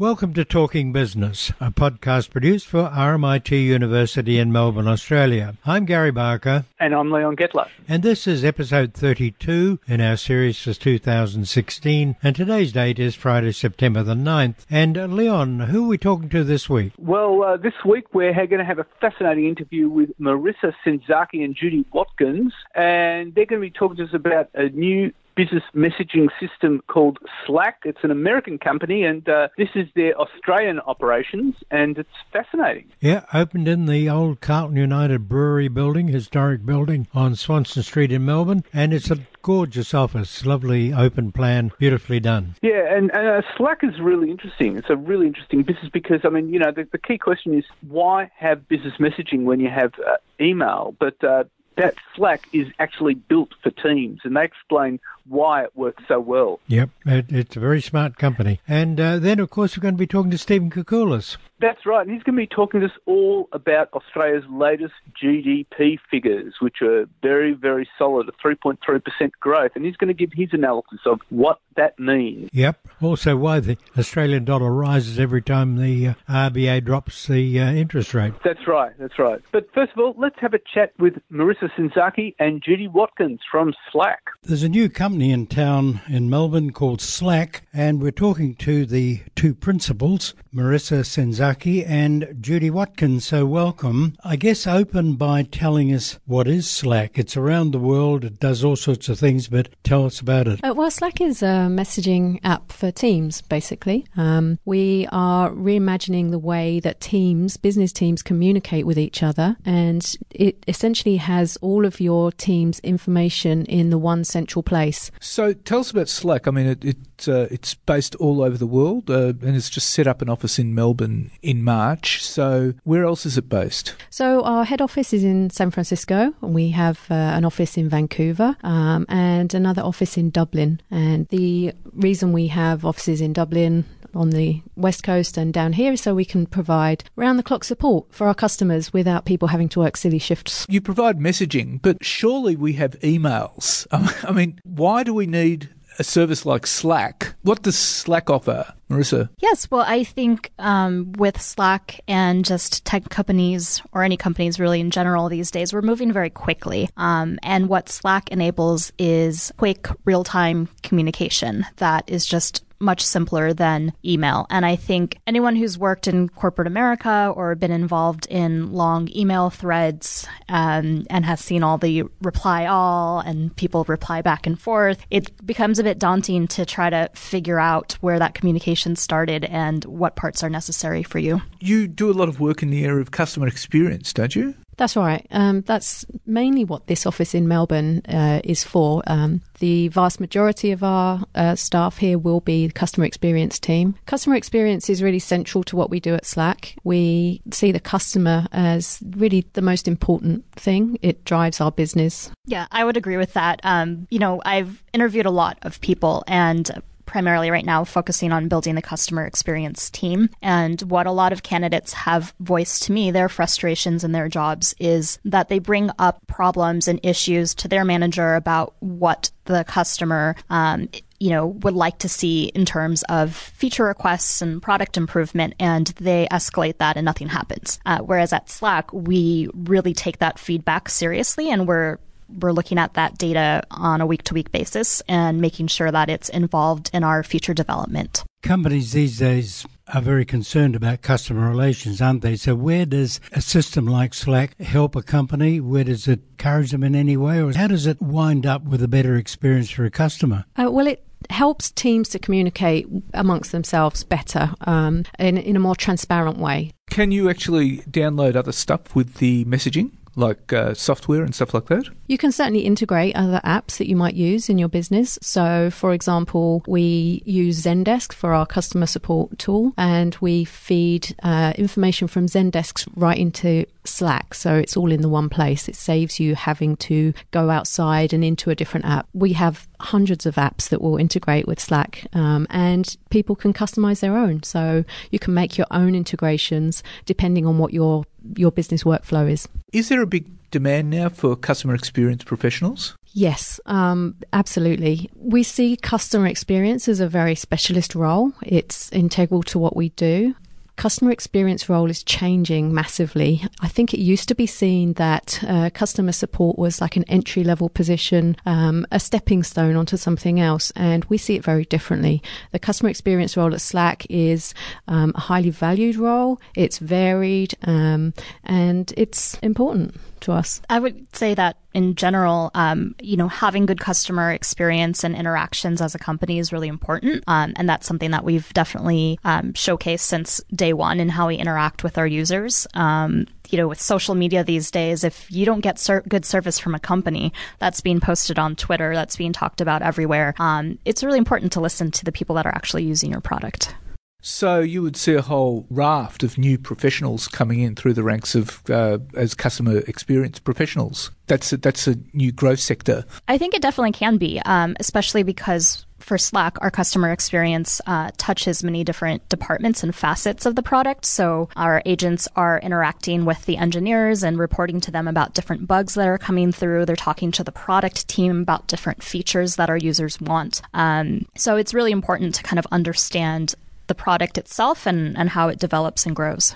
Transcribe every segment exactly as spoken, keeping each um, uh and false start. Welcome to Talking Business, a podcast produced for R M I T University in Melbourne, Australia. I'm Gary Barker. And I'm Leon Getler. And this is episode thirty-two in our series for two thousand sixteen. And today's date is Friday, September the ninth. And uh, Leon, who are we talking to this week? Well, uh, this week we're going to have a fascinating interview with Marissa Senzaki and Judy Watkins. And they're going to be talking to us about a new business messaging system called Slack. It's an American company, and uh, this is their Australian operations, and it's fascinating. Yeah, opened in the old Carlton United Brewery building, historic building on Swanston Street in Melbourne, and it's a gorgeous office, lovely open plan, beautifully done. Yeah, and uh, Slack is really interesting. It's a really interesting business because, I mean, you know, the, the key question is why have business messaging when you have uh, email? But uh, that Slack is actually built for teams, and they explain why it works so well. Yep, it, it's a very smart company. And uh, then, of course, we're going to be talking to Stephen Koukoulas. That's right, and he's going to be talking to us all about Australia's latest G D P figures, which are very, very solid, a three point three percent growth, and he's going to give his analysis of what that means. Yep, also why the Australian dollar rises every time the uh, R B A drops the uh, interest rate. That's right, that's right. But first of all, let's have a chat with Marissa Senzaki and Judy Watkins from Slack. There's a new company in town in Melbourne called Slack, and we're talking to the two principals, Marissa Senzaki and Judy Watkins, so welcome. I guess open by telling us what is Slack. It's around the world, it does all sorts of things, but tell us about it. Uh, well, Slack is a messaging app for teams, basically. Um, we are reimagining the way that teams, business teams, communicate with each other, and it essentially has all of your team's information in the one central place. So tell us about Slack. I mean, it, it uh, it's based all over the world, uh, and it's just set up an office in Melbourne in March. So where else is it based? So our head office is in San Francisco, and we have uh, an office in Vancouver um, and another office in Dublin. And the reason we have offices in Dublin on the West Coast and down here so we can provide round-the-clock support for our customers without people having to work silly shifts. You provide messaging, but surely we have emails. I mean, why do we need a service like Slack? What does Slack offer, Marissa? Yes, well, I think um, with Slack and just tech companies or any companies really in general these days, we're moving very quickly. Um, and what Slack enables is quick, real-time communication that is just much simpler than email. And I think anyone who's worked in corporate America or been involved in long email threads um, and has seen all the reply all and people reply back and forth, it becomes a bit daunting to try to figure out where that communication started and what parts are necessary for you. You do a lot of work in the area of customer experience, don't you? That's right. Um, that's mainly what this office in Melbourne uh, is for. Um, the vast majority of our uh, staff here will be the customer experience team. Customer experience is really central to what we do at Slack. We see the customer as really the most important thing. It drives our business. Yeah, I would agree with that. Um, you know, I've interviewed a lot of people and primarily right now focusing on building the customer experience team. And what a lot of candidates have voiced to me, their frustrations in their jobs, is that they bring up problems and issues to their manager about what the customer um, you know, would like to see in terms of feature requests and product improvement, and they escalate that and nothing happens. Uh, whereas at Slack, we really take that feedback seriously, and we're We're looking at that data on a week-to-week basis and making sure that it's involved in our future development. Companies these days are very concerned about customer relations, aren't they? So where does a system like Slack help a company? Where does it encourage them in any way? Or how does it wind up with a better experience for a customer? Uh, well, it helps teams to communicate amongst themselves better um, in, in a more transparent way. Can you actually download other stuff with the messaging, like uh, software and stuff like that? You can certainly integrate other apps that you might use in your business. So, for example, we use Zendesk for our customer support tool, and we feed uh, information from Zendesk right into Slack, so it's all in the one place. It saves you having to go outside and into a different app. We have hundreds of apps that will integrate with Slack, um, and people can customize their own. So you can make your own integrations depending on what your your business workflow is. Is there a big demand now for customer experience professionals? Yes, um, absolutely. We see customer experience as a very specialist role. It's integral to what we do. Customer experience role is changing massively. I think it used to be seen that uh, customer support was like an entry-level position, um, a stepping stone onto something else, and we see it very differently. The customer experience role at Slack is um, a highly valued role. It's varied, um, and it's important to us. I would say that in general, um, you know, having good customer experience and interactions as a company is really important. Um, and that's something that we've definitely um, showcased since day one in how we interact with our users. Um, you know, with social media these days, if you don't get ser- good service from a company, that's being posted on Twitter, that's being talked about everywhere. Um, it's really important to listen to the people that are actually using your product. So you would see a whole raft of new professionals coming in through the ranks of uh, as customer experience professionals. That's a, that's a new growth sector. I think it definitely can be, um, especially because for Slack, our customer experience uh, touches many different departments and facets of the product. So our agents are interacting with the engineers and reporting to them about different bugs that are coming through. They're talking to the product team about different features that our users want. Um, so it's really important to kind of understand the product itself and, and how it develops and grows.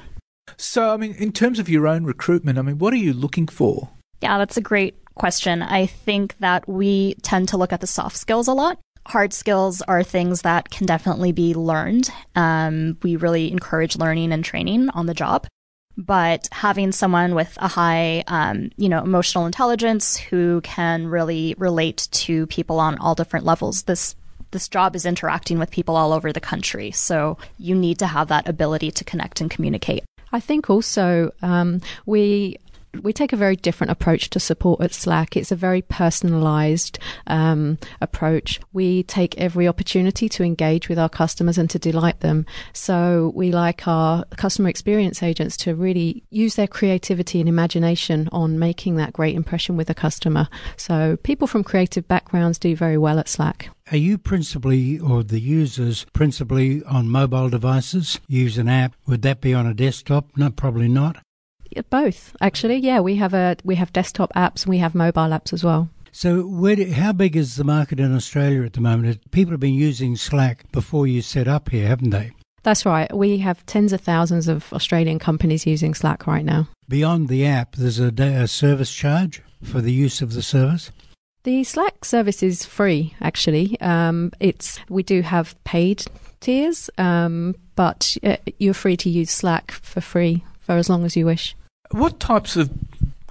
So, I mean, in terms of your own recruitment, I mean, what are you looking for? Yeah, that's a great question. I think that we tend to look at the soft skills a lot. Hard skills are things that can definitely be learned. Um, we really encourage learning and training on the job. But having someone with a high, um, you know, emotional intelligence who can really relate to people on all different levels, this This job is interacting with people all over the country, so you need to have that ability to connect and communicate. I think also um, we we take a very different approach to support at Slack. It's a very personalized um, approach. We take every opportunity to engage with our customers and to delight them. So we like our customer experience agents to really use their creativity and imagination on making that great impression with a customer. So people from creative backgrounds do very well at Slack. Are you principally, or the users, principally on mobile devices? Use an app? Would that be on a desktop? No, probably not. Both, actually. Yeah, we have a we have desktop apps and we have mobile apps as well. So where do, how big is the market in Australia at the moment? People have been using Slack before you set up here, haven't they? That's right. We have tens of thousands of Australian companies using Slack right now. Beyond the app, there's a, a service charge for the use of the service? The Slack service is free, actually. Um, it's we do have paid tiers, um, but uh, you're free to use Slack for free for as long as you wish. What types of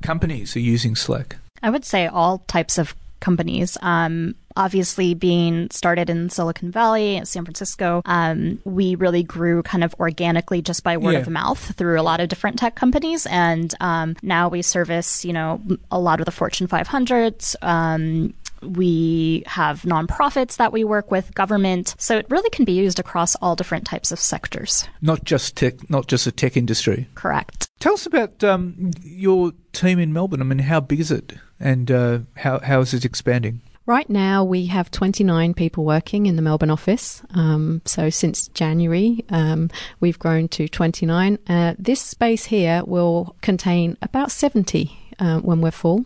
companies are using Slack? I would say all types of companies. Um, obviously, being started in Silicon Valley, San Francisco, um, we really grew kind of organically just by word yeah. of mouth through a lot of different tech companies. And um, now we service, you know, a lot of the Fortune five hundred. Um, we have nonprofits that we work with, government. So it really can be used across all different types of sectors. Not just tech, not just the tech industry. Correct. Tell us about um, your team in Melbourne. I mean, how big is it and uh, how how is it expanding? Right now, we have twenty-nine people working in the Melbourne office. Um, so since January, um, we've grown to twenty-nine. Uh, this space here will contain about seventy uh, when we're full.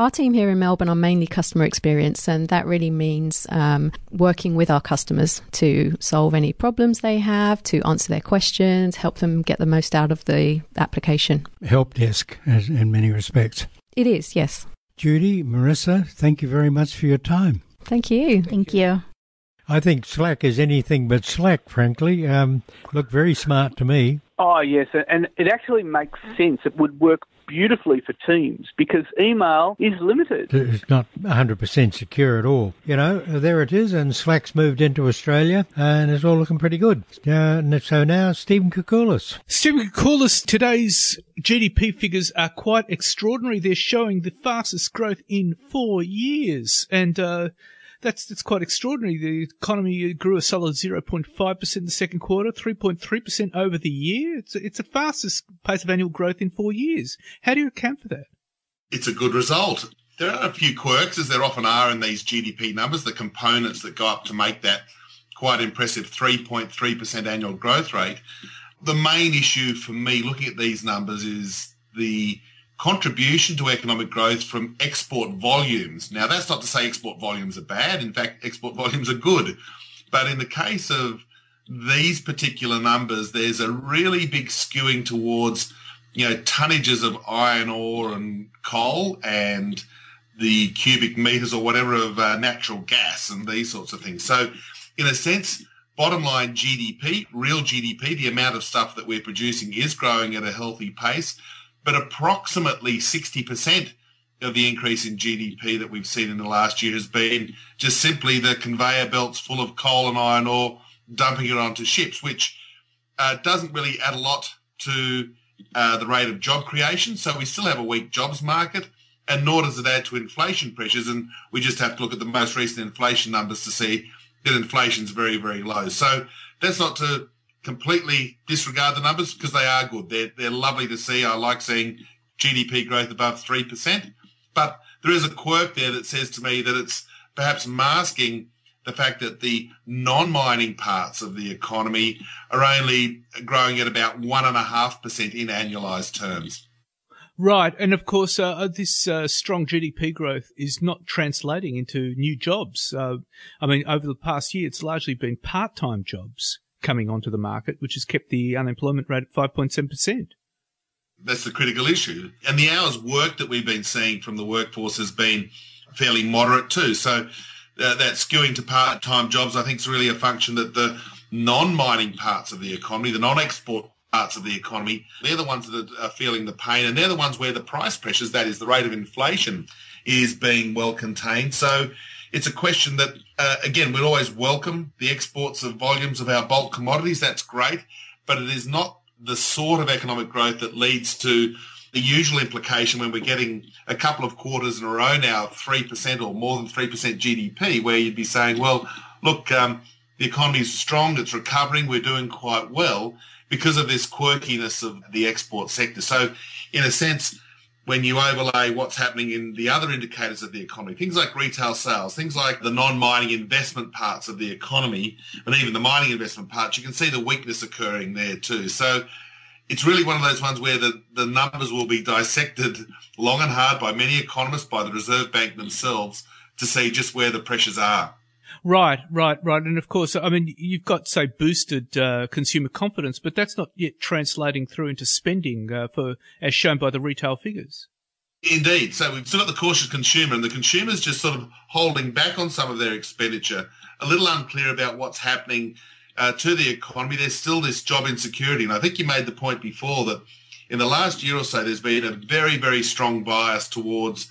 Our team here in Melbourne are mainly customer experience, and that really means um, working with our customers to solve any problems they have, to answer their questions, help them get the most out of the application. Help desk in many respects. It is, yes. Judy, Marissa, thank you very much for your time. Thank you. Thank you. I think Slack is anything but Slack, frankly. Um, looked very smart to me. Oh, yes, and it actually makes sense. It would work beautifully for teams because email is limited. It's not one hundred percent secure at all. You know, there it is, and Slack's moved into Australia and it's all looking pretty good. Uh, so now, Stephen Koukoulas. Stephen Koukoulas, today's G D P figures are quite extraordinary. They're showing the fastest growth in four years and uh, that's it's quite extraordinary. The economy grew a solid zero point five percent in the second quarter, three point three percent over the year. It's, it's the fastest pace of annual growth in four years. How do you account for that? It's a good result. There are a few quirks, as there often are in these G D P numbers, the components that go up to make that quite impressive three point three percent annual growth rate. The main issue for me looking at these numbers is the contribution to economic growth from export volumes. Now, that's not to say export volumes are bad. In fact, export volumes are good. But in the case of these particular numbers, there's a really big skewing towards, you know, tonnages of iron ore and coal and the cubic metres or whatever of uh, natural gas and these sorts of things. So, in a sense, bottom line G D P, real G D P, the amount of stuff that we're producing is growing at a healthy pace, but approximately sixty percent of the increase in G D P that we've seen in the last year has been just simply the conveyor belts full of coal and iron ore, dumping it onto ships, which uh, doesn't really add a lot to uh, the rate of job creation. So we still have a weak jobs market, and nor does it add to inflation pressures. And we just have to look at the most recent inflation numbers to see that inflation's very, very low. So that's not to completely disregard the numbers, because they are good. They're, they're lovely to see. I like seeing G D P growth above three percent. But there is a quirk there that says to me that it's perhaps masking the fact that the non-mining parts of the economy are only growing at about one point five percent in annualised terms. Right. And, of course, uh, this uh, strong G D P growth is not translating into new jobs. Uh, I mean, over the past year, it's largely been part-time jobs coming onto the market, which has kept the unemployment rate at five point seven percent. That's the critical issue. And the hours worked that we've been seeing from the workforce has been fairly moderate too. So uh, that skewing to part-time jobs, I think, is really a function that the non-mining parts of the economy, the non-export parts of the economy, they're the ones that are feeling the pain, and they're the ones where the price pressures, that is the rate of inflation, is being well contained. So it's a question that, uh, again, we'd always welcome the exports of volumes of our bulk commodities. That's great, but it is not the sort of economic growth that leads to the usual implication when we're getting a couple of quarters in a row now of three percent or more than three percent G D P, where you'd be saying, well, look, um, the economy's strong, it's recovering, we're doing quite well, because of this quirkiness of the export sector. So, in a sense, when you overlay what's happening in the other indicators of the economy, things like retail sales, things like the non-mining investment parts of the economy, and even the mining investment parts, you can see the weakness occurring there too. So it's really one of those ones where the, the numbers will be dissected long and hard by many economists, by the Reserve Bank themselves, to see just where the pressures are. Right, right, right. And, of course, I mean, you've got, say, boosted uh, consumer confidence, but that's not yet translating through into spending uh, for, as shown by the retail figures. Indeed. So we've still got the cautious consumer, and the consumer's just sort of holding back on some of their expenditure, a little unclear about what's happening uh, to the economy. There's still this job insecurity, and I think you made the point before that in the last year or so there's been a very, very strong bias towards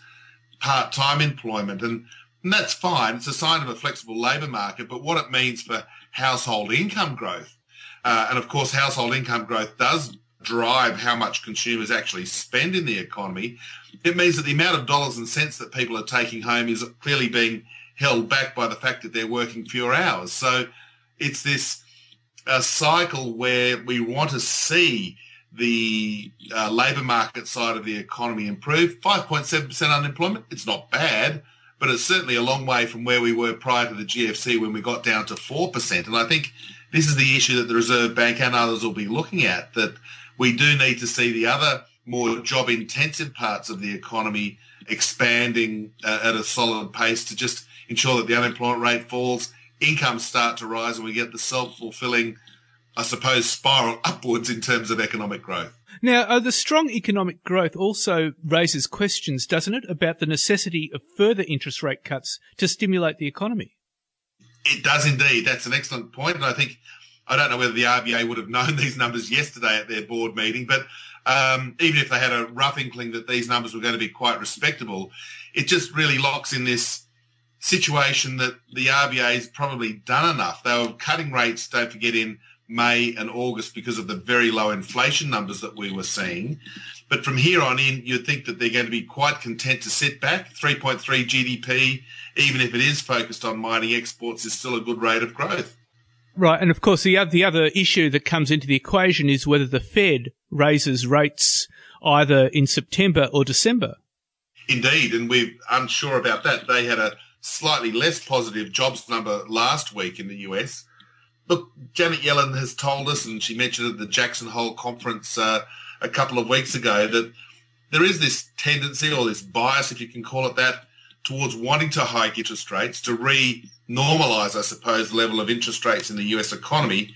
part-time employment, and And that's fine. It's a sign of a flexible labour market, but what it means for household income growth, uh, and of course household income growth does drive how much consumers actually spend in the economy, it means that the amount of dollars and cents that people are taking home is clearly being held back by the fact that they're working fewer hours. So it's this uh, cycle where we want to see the uh, labour market side of the economy improve. five point seven percent unemployment, it's not bad, but it's certainly a long way from where we were prior to the G F C when we got down to four percent. And I think this is the issue that the Reserve Bank and others will be looking at, that we do need to see the other more job-intensive parts of the economy expanding uh, at a solid pace to just ensure that the unemployment rate falls, incomes start to rise, and we get the self-fulfilling, I suppose, spiral upwards in terms of economic growth. Now, uh, the strong economic growth also raises questions, doesn't it, about the necessity of further interest rate cuts to stimulate the economy? It does indeed. That's an excellent point. And I think, I don't know whether the R B A would have known these numbers yesterday at their board meeting, but um, even if they had a rough inkling that these numbers were going to be quite respectable, it just really locks in this situation that the R B A's probably done enough. They were cutting rates, don't forget, in May and August because of the very low inflation numbers that we were seeing. But from here on in, you'd think that they're going to be quite content to sit back. three point three G D P, even if it is focused on mining exports, is still a good rate of growth. Right. And, of course, the other issue that comes into the equation is whether the Fed raises rates either in September or December. Indeed, and we're unsure about that. They had a slightly less positive jobs number last week in the U S. Look, Janet Yellen has told us, and she mentioned at the Jackson Hole conference uh, a couple of weeks ago, that there is this tendency or this bias, if you can call it that, towards wanting to hike interest rates to re-normalise, I suppose, the level of interest rates in the U S economy,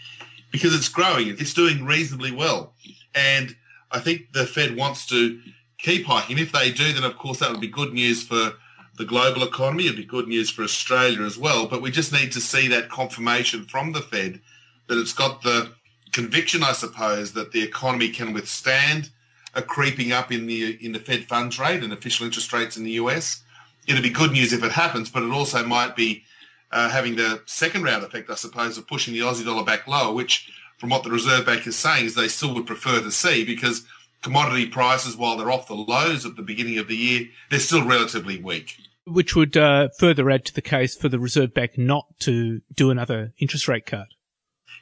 because it's growing. It's doing reasonably well. And I think the Fed wants to keep hiking. If they do, then, of course, that would be good news for the global economy. It would be good news for Australia as well. But we just need to see that confirmation from the Fed that it's got the conviction, I suppose, that the economy can withstand a creeping up in the in the Fed funds rate and official interest rates in the U S. It'll be good news if it happens, but it also might be uh, having the second round effect, I suppose, of pushing the Aussie dollar back lower, which, from what the Reserve Bank is saying, is they still would prefer to see, because commodity prices, while they're off the lows at the beginning of the year, they're still relatively weak. Which would uh, further add to the case for the Reserve Bank not to do another interest rate cut.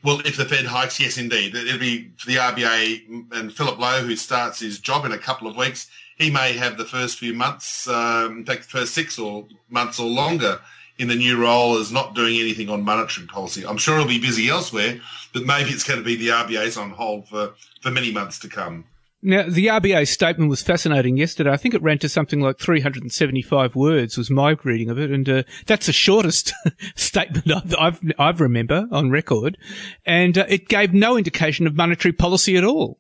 Well, if the Fed hikes, yes, indeed. It'll be for the R B A, and Philip Lowe, who starts his job in a couple of weeks, he may have the first few months, um, in fact, the first six or months or longer in the new role as not doing anything on monetary policy. I'm sure he'll be busy elsewhere, but maybe it's going to be the R B A's on hold for, for many months to come. Now, the R B A statement was fascinating yesterday. I think it ran to something like three hundred seventy-five words was my reading of it. And uh, that's the shortest statement I've, I've, I've remember on record. And uh, it gave no indication of monetary policy at all.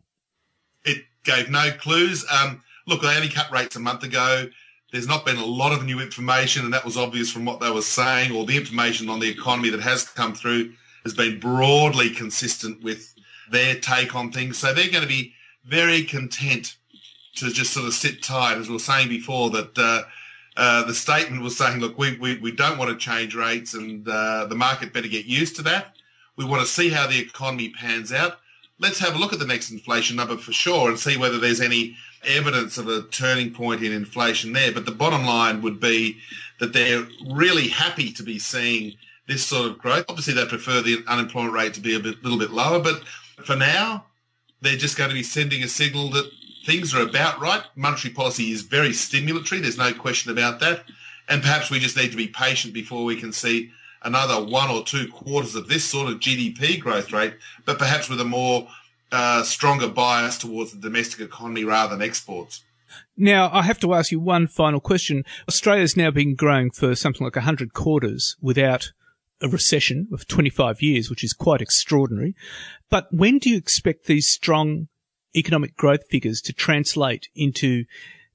It gave no clues. Um, look, they only cut rates a month ago. There's not been a lot of new information, and that was obvious from what they were saying, or the information on the economy that has come through has been broadly consistent with their take on things. So they're going to be very content to just sort of sit tight, as we were saying before, that uh, uh, the statement was saying, look, we, we, we don't want to change rates, and uh, the market better get used to that. We want to see how the economy pans out. Let's have a look at the next inflation number for sure and see whether there's any evidence of a turning point in inflation there. But the bottom line would be that they're really happy to be seeing this sort of growth. Obviously, they prefer the unemployment rate to be a bit, little bit lower, but for now, they're just going to be sending a signal that things are about right. Monetary policy is very stimulatory. There's no question about that. And perhaps we just need to be patient before we can see another one or two quarters of this sort of G D P growth rate, but perhaps with a more uh, stronger bias towards the domestic economy rather than exports. Now, I have to ask you one final question. Australia's now been growing for something like one hundred quarters without a recession of twenty-five years, which is quite extraordinary. But when do you expect these strong economic growth figures to translate into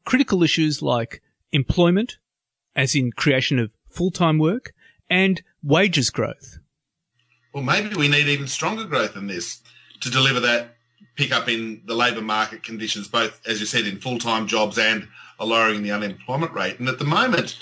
critical issues like employment, as in creation of full-time work, and wages growth? Well, maybe we need even stronger growth than this to deliver that pickup in the labour market conditions, both, as you said, in full-time jobs and a lowering the unemployment rate. And at the moment,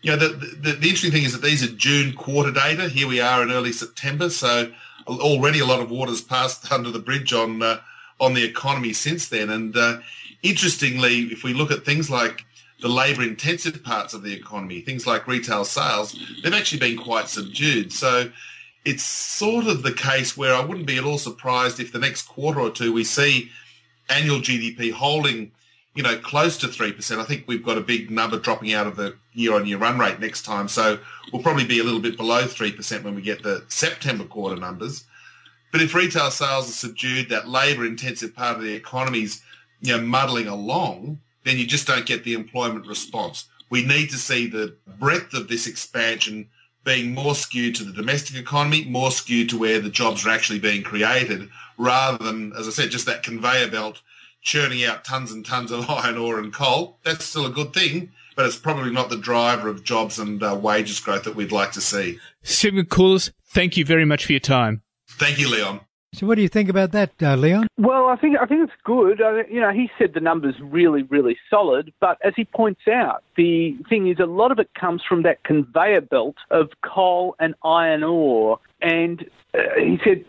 you know, the, the, the interesting thing is that these are June quarter data. Here we are in early September, so already a lot of water's passed under the bridge on uh, on the economy since then. And uh, interestingly, if we look at things like the labour-intensive parts of the economy, things like retail sales, they've actually been quite subdued. So it's sort of the case where I wouldn't be at all surprised if the next quarter or two we see annual G D P holding, you know, close to three percent. I think we've got a big number dropping out of the year-on-year run rate next time, so we'll probably be a little bit below three percent when we get the September quarter numbers. But if retail sales are subdued, that labour-intensive part of the economy's, you know, muddling along, then you just don't get the employment response. We need to see the breadth of this expansion being more skewed to the domestic economy, more skewed to where the jobs are actually being created, rather than, as I said, just that conveyor belt churning out tons and tons of iron ore and coal. That's still a good thing, but it's probably not the driver of jobs and uh, wages growth that we'd like to see. Stephen Koukoulas, thank you very much for your time. Thank you, Leon. So what do you think about that, uh, Leon? Well, I think I think it's good. I, you know, he said the number's really, really solid, but as he points out, the thing is a lot of it comes from that conveyor belt of coal and iron ore And uh, he said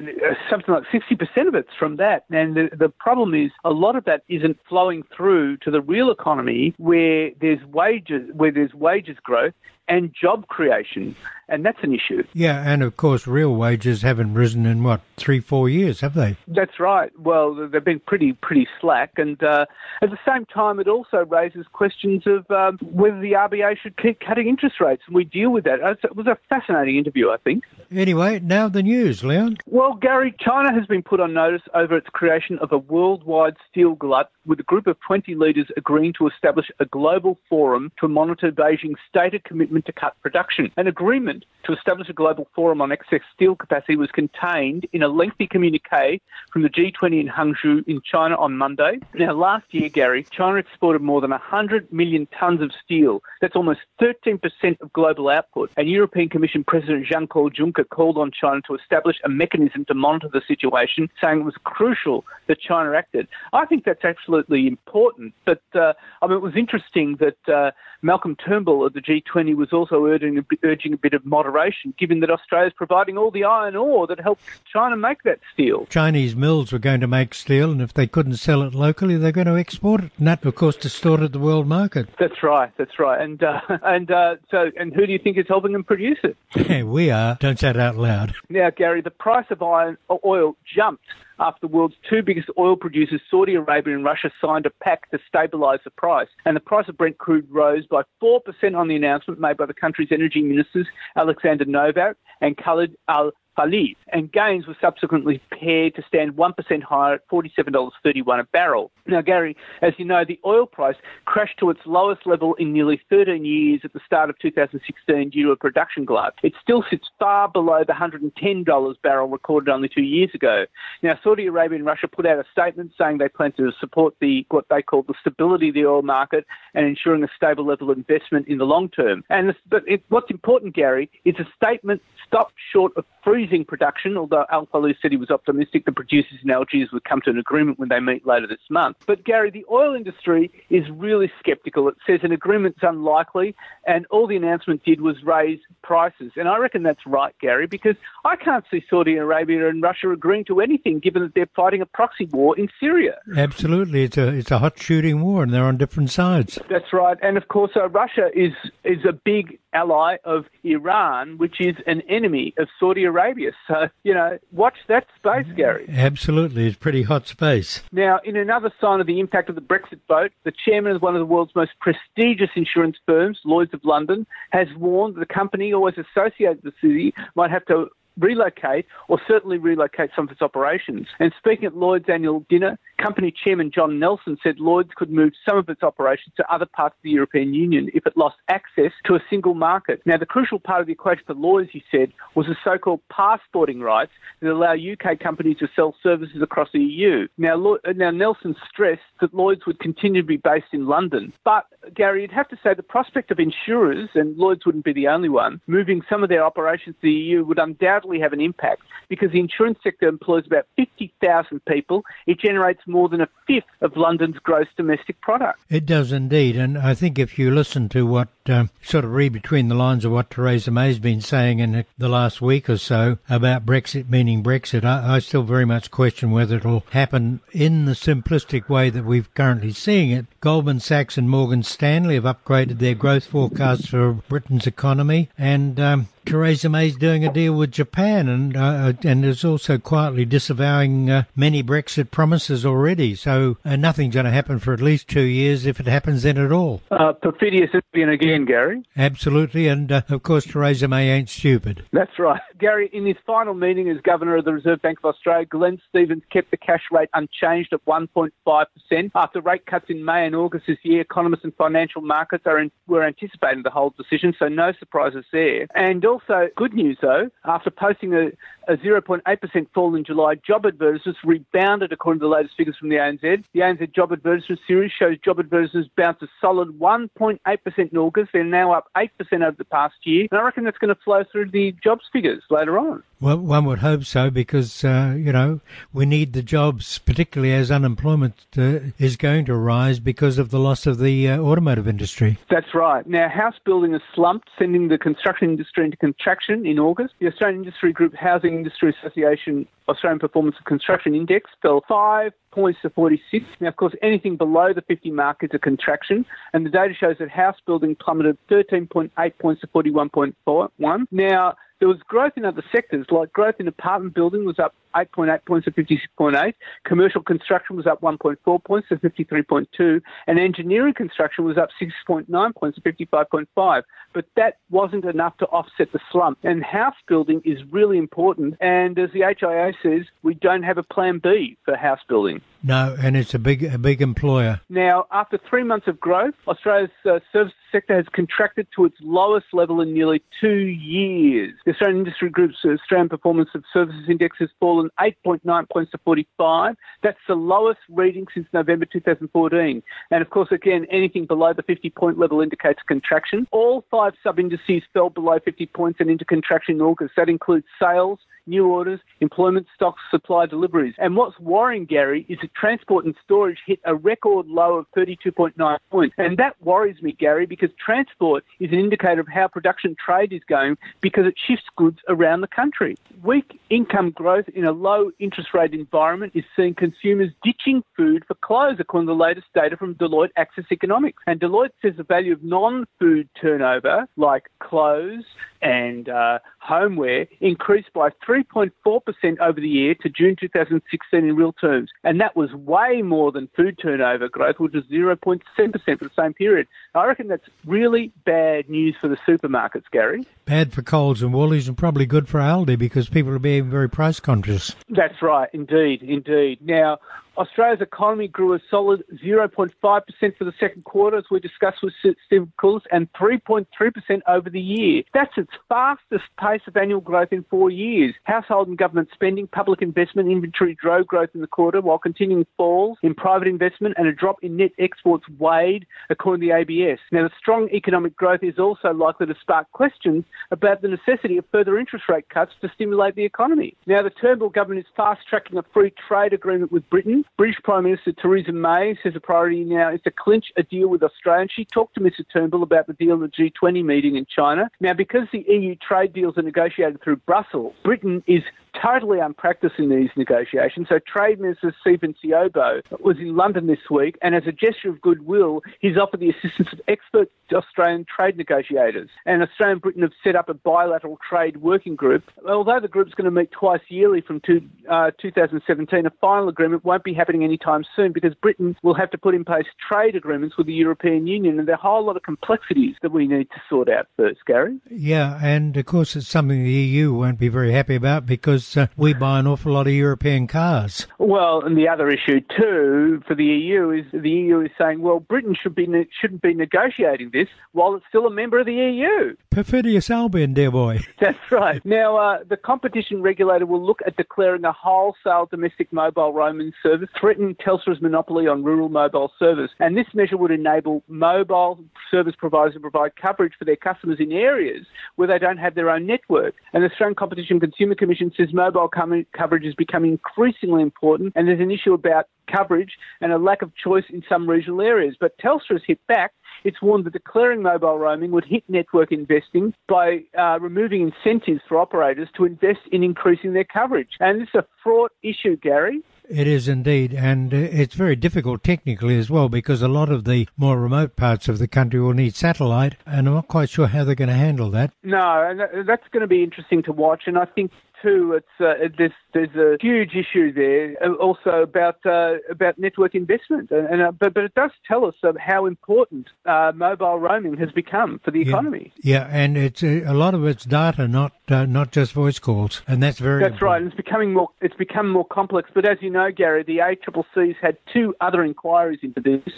something like sixty percent of it's from that. And the, the problem is a lot of that isn't flowing through to the real economy where there's wages, where there's wages growth and job creation. And that's an issue. Yeah, and of course, real wages haven't risen in, what, three, four years, have they? That's right. Well, they've been pretty, pretty slack. And uh, at the same time, it also raises questions of um, whether the R B A should keep cutting interest rates. And we deal with that. It was a fascinating interview, I think. Anyway, now the news, Leon. Well, Gary, China has been put on notice over its creation of a worldwide steel glut, with a group of twenty leaders agreeing to establish a global forum to monitor Beijing's stated commitment to cut production. An agreement to establish a global forum on excess steel capacity was contained in a lengthy communique from the G twenty in Hangzhou in China on Monday. Now, last year, Gary, China exported more than one hundred million tonnes of steel. That's almost thirteen percent of global output. And European Commission President Jean-Claude Juncker called on China to establish a mechanism to monitor the situation, saying it was crucial that China acted. I think that's absolutely important. But, uh, I mean, it was interesting that uh, Malcolm Turnbull at the G twenty was also urging, urging a bit of moderation, given that Australia is providing all the iron ore that helped China make that steel. Chinese mills were going to make steel, and if they couldn't sell it locally, they're going to export it, and that, of course, distorted the world market. That's right, that's right. And uh, and uh, so, and who do you think is helping them produce it? Yeah, we are. Don't say it out loud. Now, Gary, the price of iron oil jumped after the world's two biggest oil producers, Saudi Arabia and Russia, signed a pact to stabilise the price. And the price of Brent crude rose by four percent on the announcement made by the country's energy ministers, Alexander Novak and Khalid Al-Falih. And gains were subsequently paired to stand one percent higher at forty-seven dollars thirty-one a barrel. Now, Gary, as you know, the oil price crashed to its lowest level in nearly thirteen years at the start of two thousand sixteen due to a production glut. It still sits far below the one hundred ten dollars barrel recorded only two years ago. Now, Saudi Arabia and Russia put out a statement saying they plan to support the what they call the stability of the oil market and ensuring a stable level of investment in the long term. And this, but it, what's important, Gary, is a statement stopped short of freezing production, although Al-Falih said he was optimistic the producers in Algiers would come to an agreement when they meet later this month. But, Gary, the oil industry is really sceptical. It says an agreement's unlikely, and all the announcement did was raise prices. And I reckon that's right, Gary, because I can't see Saudi Arabia and Russia agreeing to anything, given that they're fighting a proxy war in Syria. Absolutely. It's a it's a hot shooting war, and they're on different sides. That's right. And, of course, uh, Russia is is a big ally of Iran, which is an enemy of Saudi Arabia. So, you know, watch that space, Gary. Absolutely. It's pretty hot space. Now, in another sign of the impact of the Brexit vote, the chairman of one of the world's most prestigious insurance firms, Lloyds of London, has warned the company always associated with the city might have to relocate or certainly relocate some of its operations. And speaking at Lloyd's annual dinner, company chairman John Nelson said Lloyd's could move some of its operations to other parts of the European Union if it lost access to a single market. Now, the crucial part of the equation for Lloyd's, he said, was the so-called passporting rights that allow U K companies to sell services across the E U. Now, Lloyd, now Nelson stressed that Lloyd's would continue to be based in London. But, Gary, you'd have to say the prospect of insurers, and Lloyd's wouldn't be the only one, moving some of their operations to the E U would undoubtedly have an impact, because the insurance sector employs about fifty thousand people. It generates more than a fifth of London's gross domestic product. It does indeed, and I think if you listen to what, um, sort of read between the lines of what Theresa May's been saying in the last week or so about Brexit meaning Brexit, I, I still very much question whether it'll happen in the simplistic way that we're currently seeing it. Goldman Sachs and Morgan Stanley have upgraded their growth forecasts for Britain's economy, and um, Theresa May's doing a deal with Japan and uh, and is also quietly disavowing uh, many Brexit promises already. So uh, nothing's going to happen for at least two years if it happens then at all. Uh, perfidious again, again, Gary. Absolutely. And, uh, of course, Theresa May ain't stupid. That's right. Gary, in his final meeting as Governor of the Reserve Bank of Australia, Glenn Stephens kept the cash rate unchanged at one point five percent. After rate cuts in May and August this year, economists and financial markets are in, were anticipating the whole decision, so no surprises there. And also, good news, though, after posting a, a zero point eight percent fall in July, job advertisements rebounded according to the latest figures from the A N Z. The A N Z job advertisement series shows job advertisements bounced a solid one point eight percent in August. They're now up eight percent over the past year. And I reckon that's going to flow through the jobs figures later on. Well, one would hope so, because, uh, you know, we need the jobs, particularly as unemployment uh, is going to rise because of the loss of the uh, automotive industry. That's right. Now, house building has slumped, sending the construction industry into contraction in August. The Australian Industry Group Housing Industry Association Australian Performance of Construction Index fell five points to forty-six. Now, of course, anything below the fifty mark is a contraction, and the data shows that house building plummeted thirteen point eight points to forty-one point four one. Now, there was growth in other sectors, like growth in apartment building was up eight point eight points to fifty-six point eight, commercial construction was up one point four points to fifty-three point two, and engineering construction was up six point nine points to fifty-five point five. But that wasn't enough to offset the slump. And house building is really important. And as the H I A says, we don't have a plan B for house building. No, and it's a big a big employer. Now, after three months of growth, Australia's uh, services sector has contracted to its lowest level in nearly two years. The Australian Industry Group's Australian Performance of Services Index has fallen eight point nine points to forty-five. That's the lowest reading since November two thousand fourteen. And, of course, again, anything below the fifty-point level indicates contraction. All five sub-indices fell below fifty points and into contraction in August. That includes sales, new orders, employment, stocks, supply, deliveries. And what's worrying, Gary, is that transport and storage hit a record low of thirty-two point nine points. And that worries me, Gary, because transport is an indicator of how production trade is going, because it shifts goods around the country. Weak income growth in a low interest rate environment is seeing consumers ditching food for clothes, according to the latest data from Deloitte Access Economics. And Deloitte says the value of non-food turnover, like clothes and uh, homeware, increased by three point four percent over the year to June two thousand sixteen in real terms. And that was way more than food turnover growth, which was zero point seven percent for the same period. I reckon that's really bad news for the supermarkets, Gary. Bad for Coles and Woolies, and probably good for Aldi, because people are being very price conscious. That's right, indeed, indeed. Now, Australia's economy grew a solid zero point five percent for the second quarter, as we discussed with Stephen Koukoulas, and three point three percent over the year. That's its fastest pace of annual growth in four years. Household and government spending, public investment, inventory drove growth in the quarter, while continuing falls in private investment and a drop in net exports weighed, according to the A B S. Now, the strong economic growth is also likely to spark questions about the necessity of further interest rate cuts to stimulate the economy. Now, the Turnbull government is fast-tracking a free trade agreement with Britain. British Prime Minister Theresa May says the priority now is to clinch a deal with Australia. She talked to Mister Turnbull about the deal at the G twenty meeting in China. Now, because the E U trade deals are negotiated through Brussels, Britain is totally unpracticed in these negotiations. So Trade Minister Stephen Koukoulas was in London this week, and as a gesture of goodwill, he's offered the assistance of expert Australian trade negotiators. And Australia and Britain have set up a bilateral trade working group. Although the group's going to meet twice yearly from two, uh, two thousand seventeen, a final agreement won't be happening anytime soon, because Britain will have to put in place trade agreements with the European Union, and there are a whole lot of complexities that we need to sort out first, Gary. Yeah, and of course it's something the E U won't be very happy about, because Uh, we buy an awful lot of European cars. Well, and the other issue too for the E U is the E U is saying, well, Britain should be ne- shouldn't be negotiating this while it's still a member of the E U. Perfidious Albion, dear boy. That's right. Now, uh, the competition regulator will look at declaring a wholesale domestic mobile roaming service, threatening Telstra's monopoly on rural mobile service. And this measure would enable mobile service providers to provide coverage for their customers in areas where they don't have their own network. And the Australian Competition Consumer Commission says mobile com- coverage is becoming increasingly important, and there's an issue about coverage and a lack of choice in some regional areas. But Telstra's hit back. It's warned that declaring mobile roaming would hit network investing by uh, removing incentives for operators to invest in increasing their coverage. And this is a fraught issue, Gary. It is indeed, and it's very difficult technically as well, because a lot of the more remote parts of the country will need satellite, and I'm not quite sure how they're going to handle that. No, and that's going to be interesting to watch, and I think too, it's uh, there's, there's a huge issue there, also about uh, about network investment, and, and uh, but but it does tell us of how important uh, mobile roaming has become for the economy. Yeah, yeah, and it's uh, a lot of it's data, not uh, not just voice calls, and that's very that's important. Right. And it's becoming more it's become more complex. But as you know, Gary, the A C C C's had two other inquiries into this,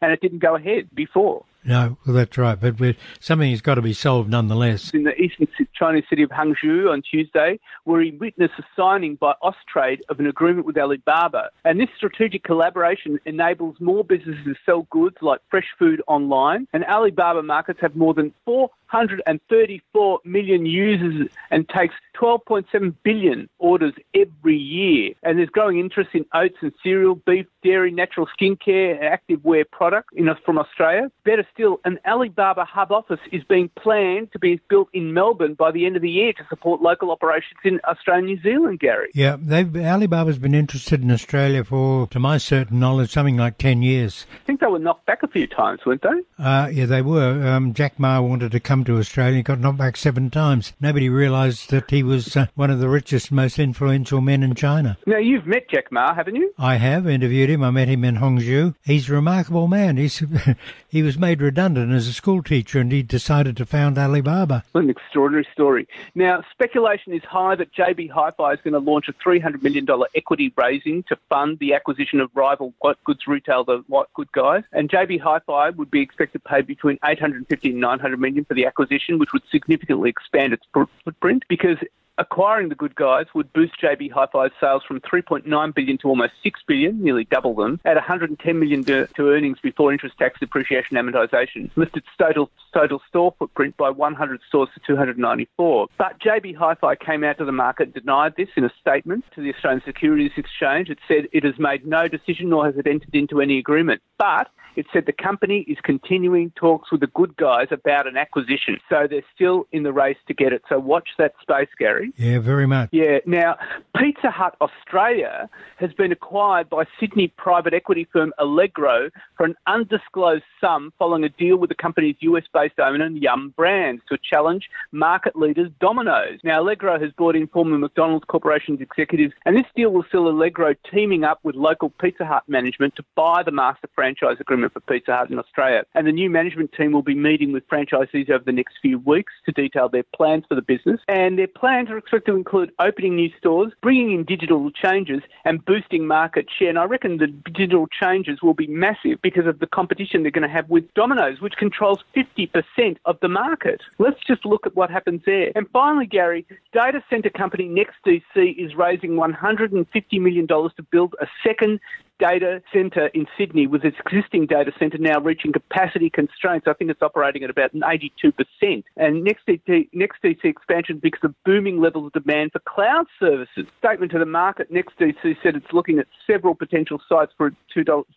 and it didn't go ahead before. No, well, that's right. But something has got to be solved nonetheless. In the eastern Chinese city of Hangzhou on Tuesday, where he witnessed the signing by Austrade of an agreement with Alibaba. And this strategic collaboration enables more businesses to sell goods like fresh food online. And Alibaba markets have more than four hundred thirty-four million users and takes twelve point seven billion orders every year. And there's growing interest in oats and cereal, beef, dairy, natural skincare, and active wear products in, from Australia. Better still, an Alibaba hub office is being planned to be built in Melbourne by the end of the year to support local operations in Australia and New Zealand, Gary. Yeah, they've, Alibaba's been interested in Australia for, to my certain knowledge, something like ten years. I think they were knocked back a few times, weren't they? Uh, yeah, they were. Um, Jack Ma wanted to come to Australia. He got knocked back seven times. Nobody realised that he was uh, one of the richest, most influential men in China. Now, you've met Jack Ma, haven't you? I have interviewed him. I met him in Hangzhou. He's a remarkable man. He's he was made redundant as a school teacher and he decided to found Alibaba. What an extraordinary story. Now, speculation is high that J B Hi-Fi is going to launch a three hundred million dollars equity raising to fund the acquisition of rival goods retailer The Good Guys. And J B Hi-Fi would be expected to pay between eight hundred fifty and nine hundred million dollars for the acquisition, which would significantly expand its footprint because acquiring the Good Guys would boost J B Hi-Fi's sales from three point nine billion dollars to almost six billion dollars, nearly double them, at one hundred ten million dollars to, to earnings before interest, tax, depreciation, amortisation, lifted total, total store footprint by one hundred stores to two hundred ninety-four. But J B Hi-Fi came out to the market and denied this in a statement to the Australian Securities Exchange. It said it has made no decision nor has it entered into any agreement. But it said the company is continuing talks with the Good Guys about an acquisition. So they're still in the race to get it. So watch that space, Gary. Yeah, very much. Yeah. Now, Pizza Hut Australia has been acquired by Sydney private equity firm Allegro for an undisclosed sum following a deal with the company's U S-based owner Yum Brands to challenge market leaders Domino's. Now, Allegro has brought in former McDonald's Corporation's executives, and this deal will see Allegro teaming up with local Pizza Hut management to buy the master franchise agreement for Pizza Hut in Australia. And the new management team will be meeting with franchisees over the next few weeks to detail their plans for the business, and their plans are expected to include opening new stores, bringing in digital changes and boosting market share. And I reckon the digital changes will be massive because of the competition they're going to have with Domino's, which controls fifty percent of the market. Let's just look at what happens there. And finally, Gary, data centre company NextDC is raising one hundred fifty million dollars to build a second data centre in Sydney, with its existing data centre now reaching capacity constraints. I think it's operating at about eighty-two percent. And NextDC, NextDC expansion because of booming levels of demand for cloud services. Statement to the market, NextDC said it's looking at several potential sites for,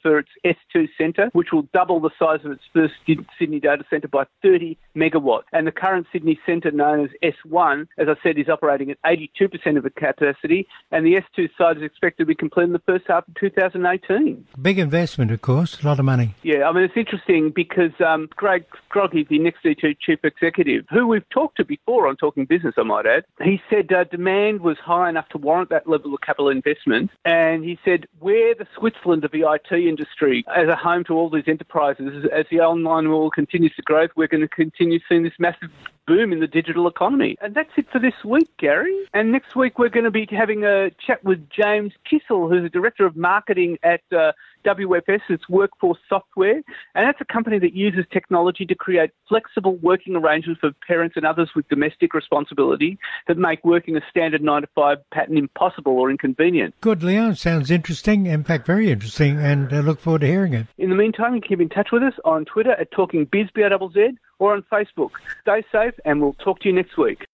for its S two centre, which will double the size of its first Sydney data centre by thirty megawatts. And the current Sydney centre, known as S one, as I said, is operating at eighty-two percent of its capacity, and the S two site is expected to be completed in the first half of two thousand eighteen. Big investment, of course, a lot of money. Yeah, I mean, it's interesting because um, Greg Scroggie, the NextDC chief executive, who we've talked to before on Talking Business, I might add, he said uh, demand was high enough to warrant that level of capital investment. And he said, we're the Switzerland of the I T industry as a home to all these enterprises. As the online world continues to grow, we're going to continue seeing this massive boom in the digital economy. And that's it for this week, Gary. And next week we're going to be having a chat with James Kissel, who's the Director of Marketing at uh, W F S. It's Workforce Software, and that's a company that uses technology to create flexible working arrangements for parents and others with domestic responsibility that make working a standard nine to five pattern impossible or inconvenient. Good, Leon. Sounds interesting. In fact, very interesting, and I look forward to hearing it. In the meantime, you can keep in touch with us on Twitter at Talking Biz, B R Z Z, or on Facebook. Stay safe, and we'll talk to you next week.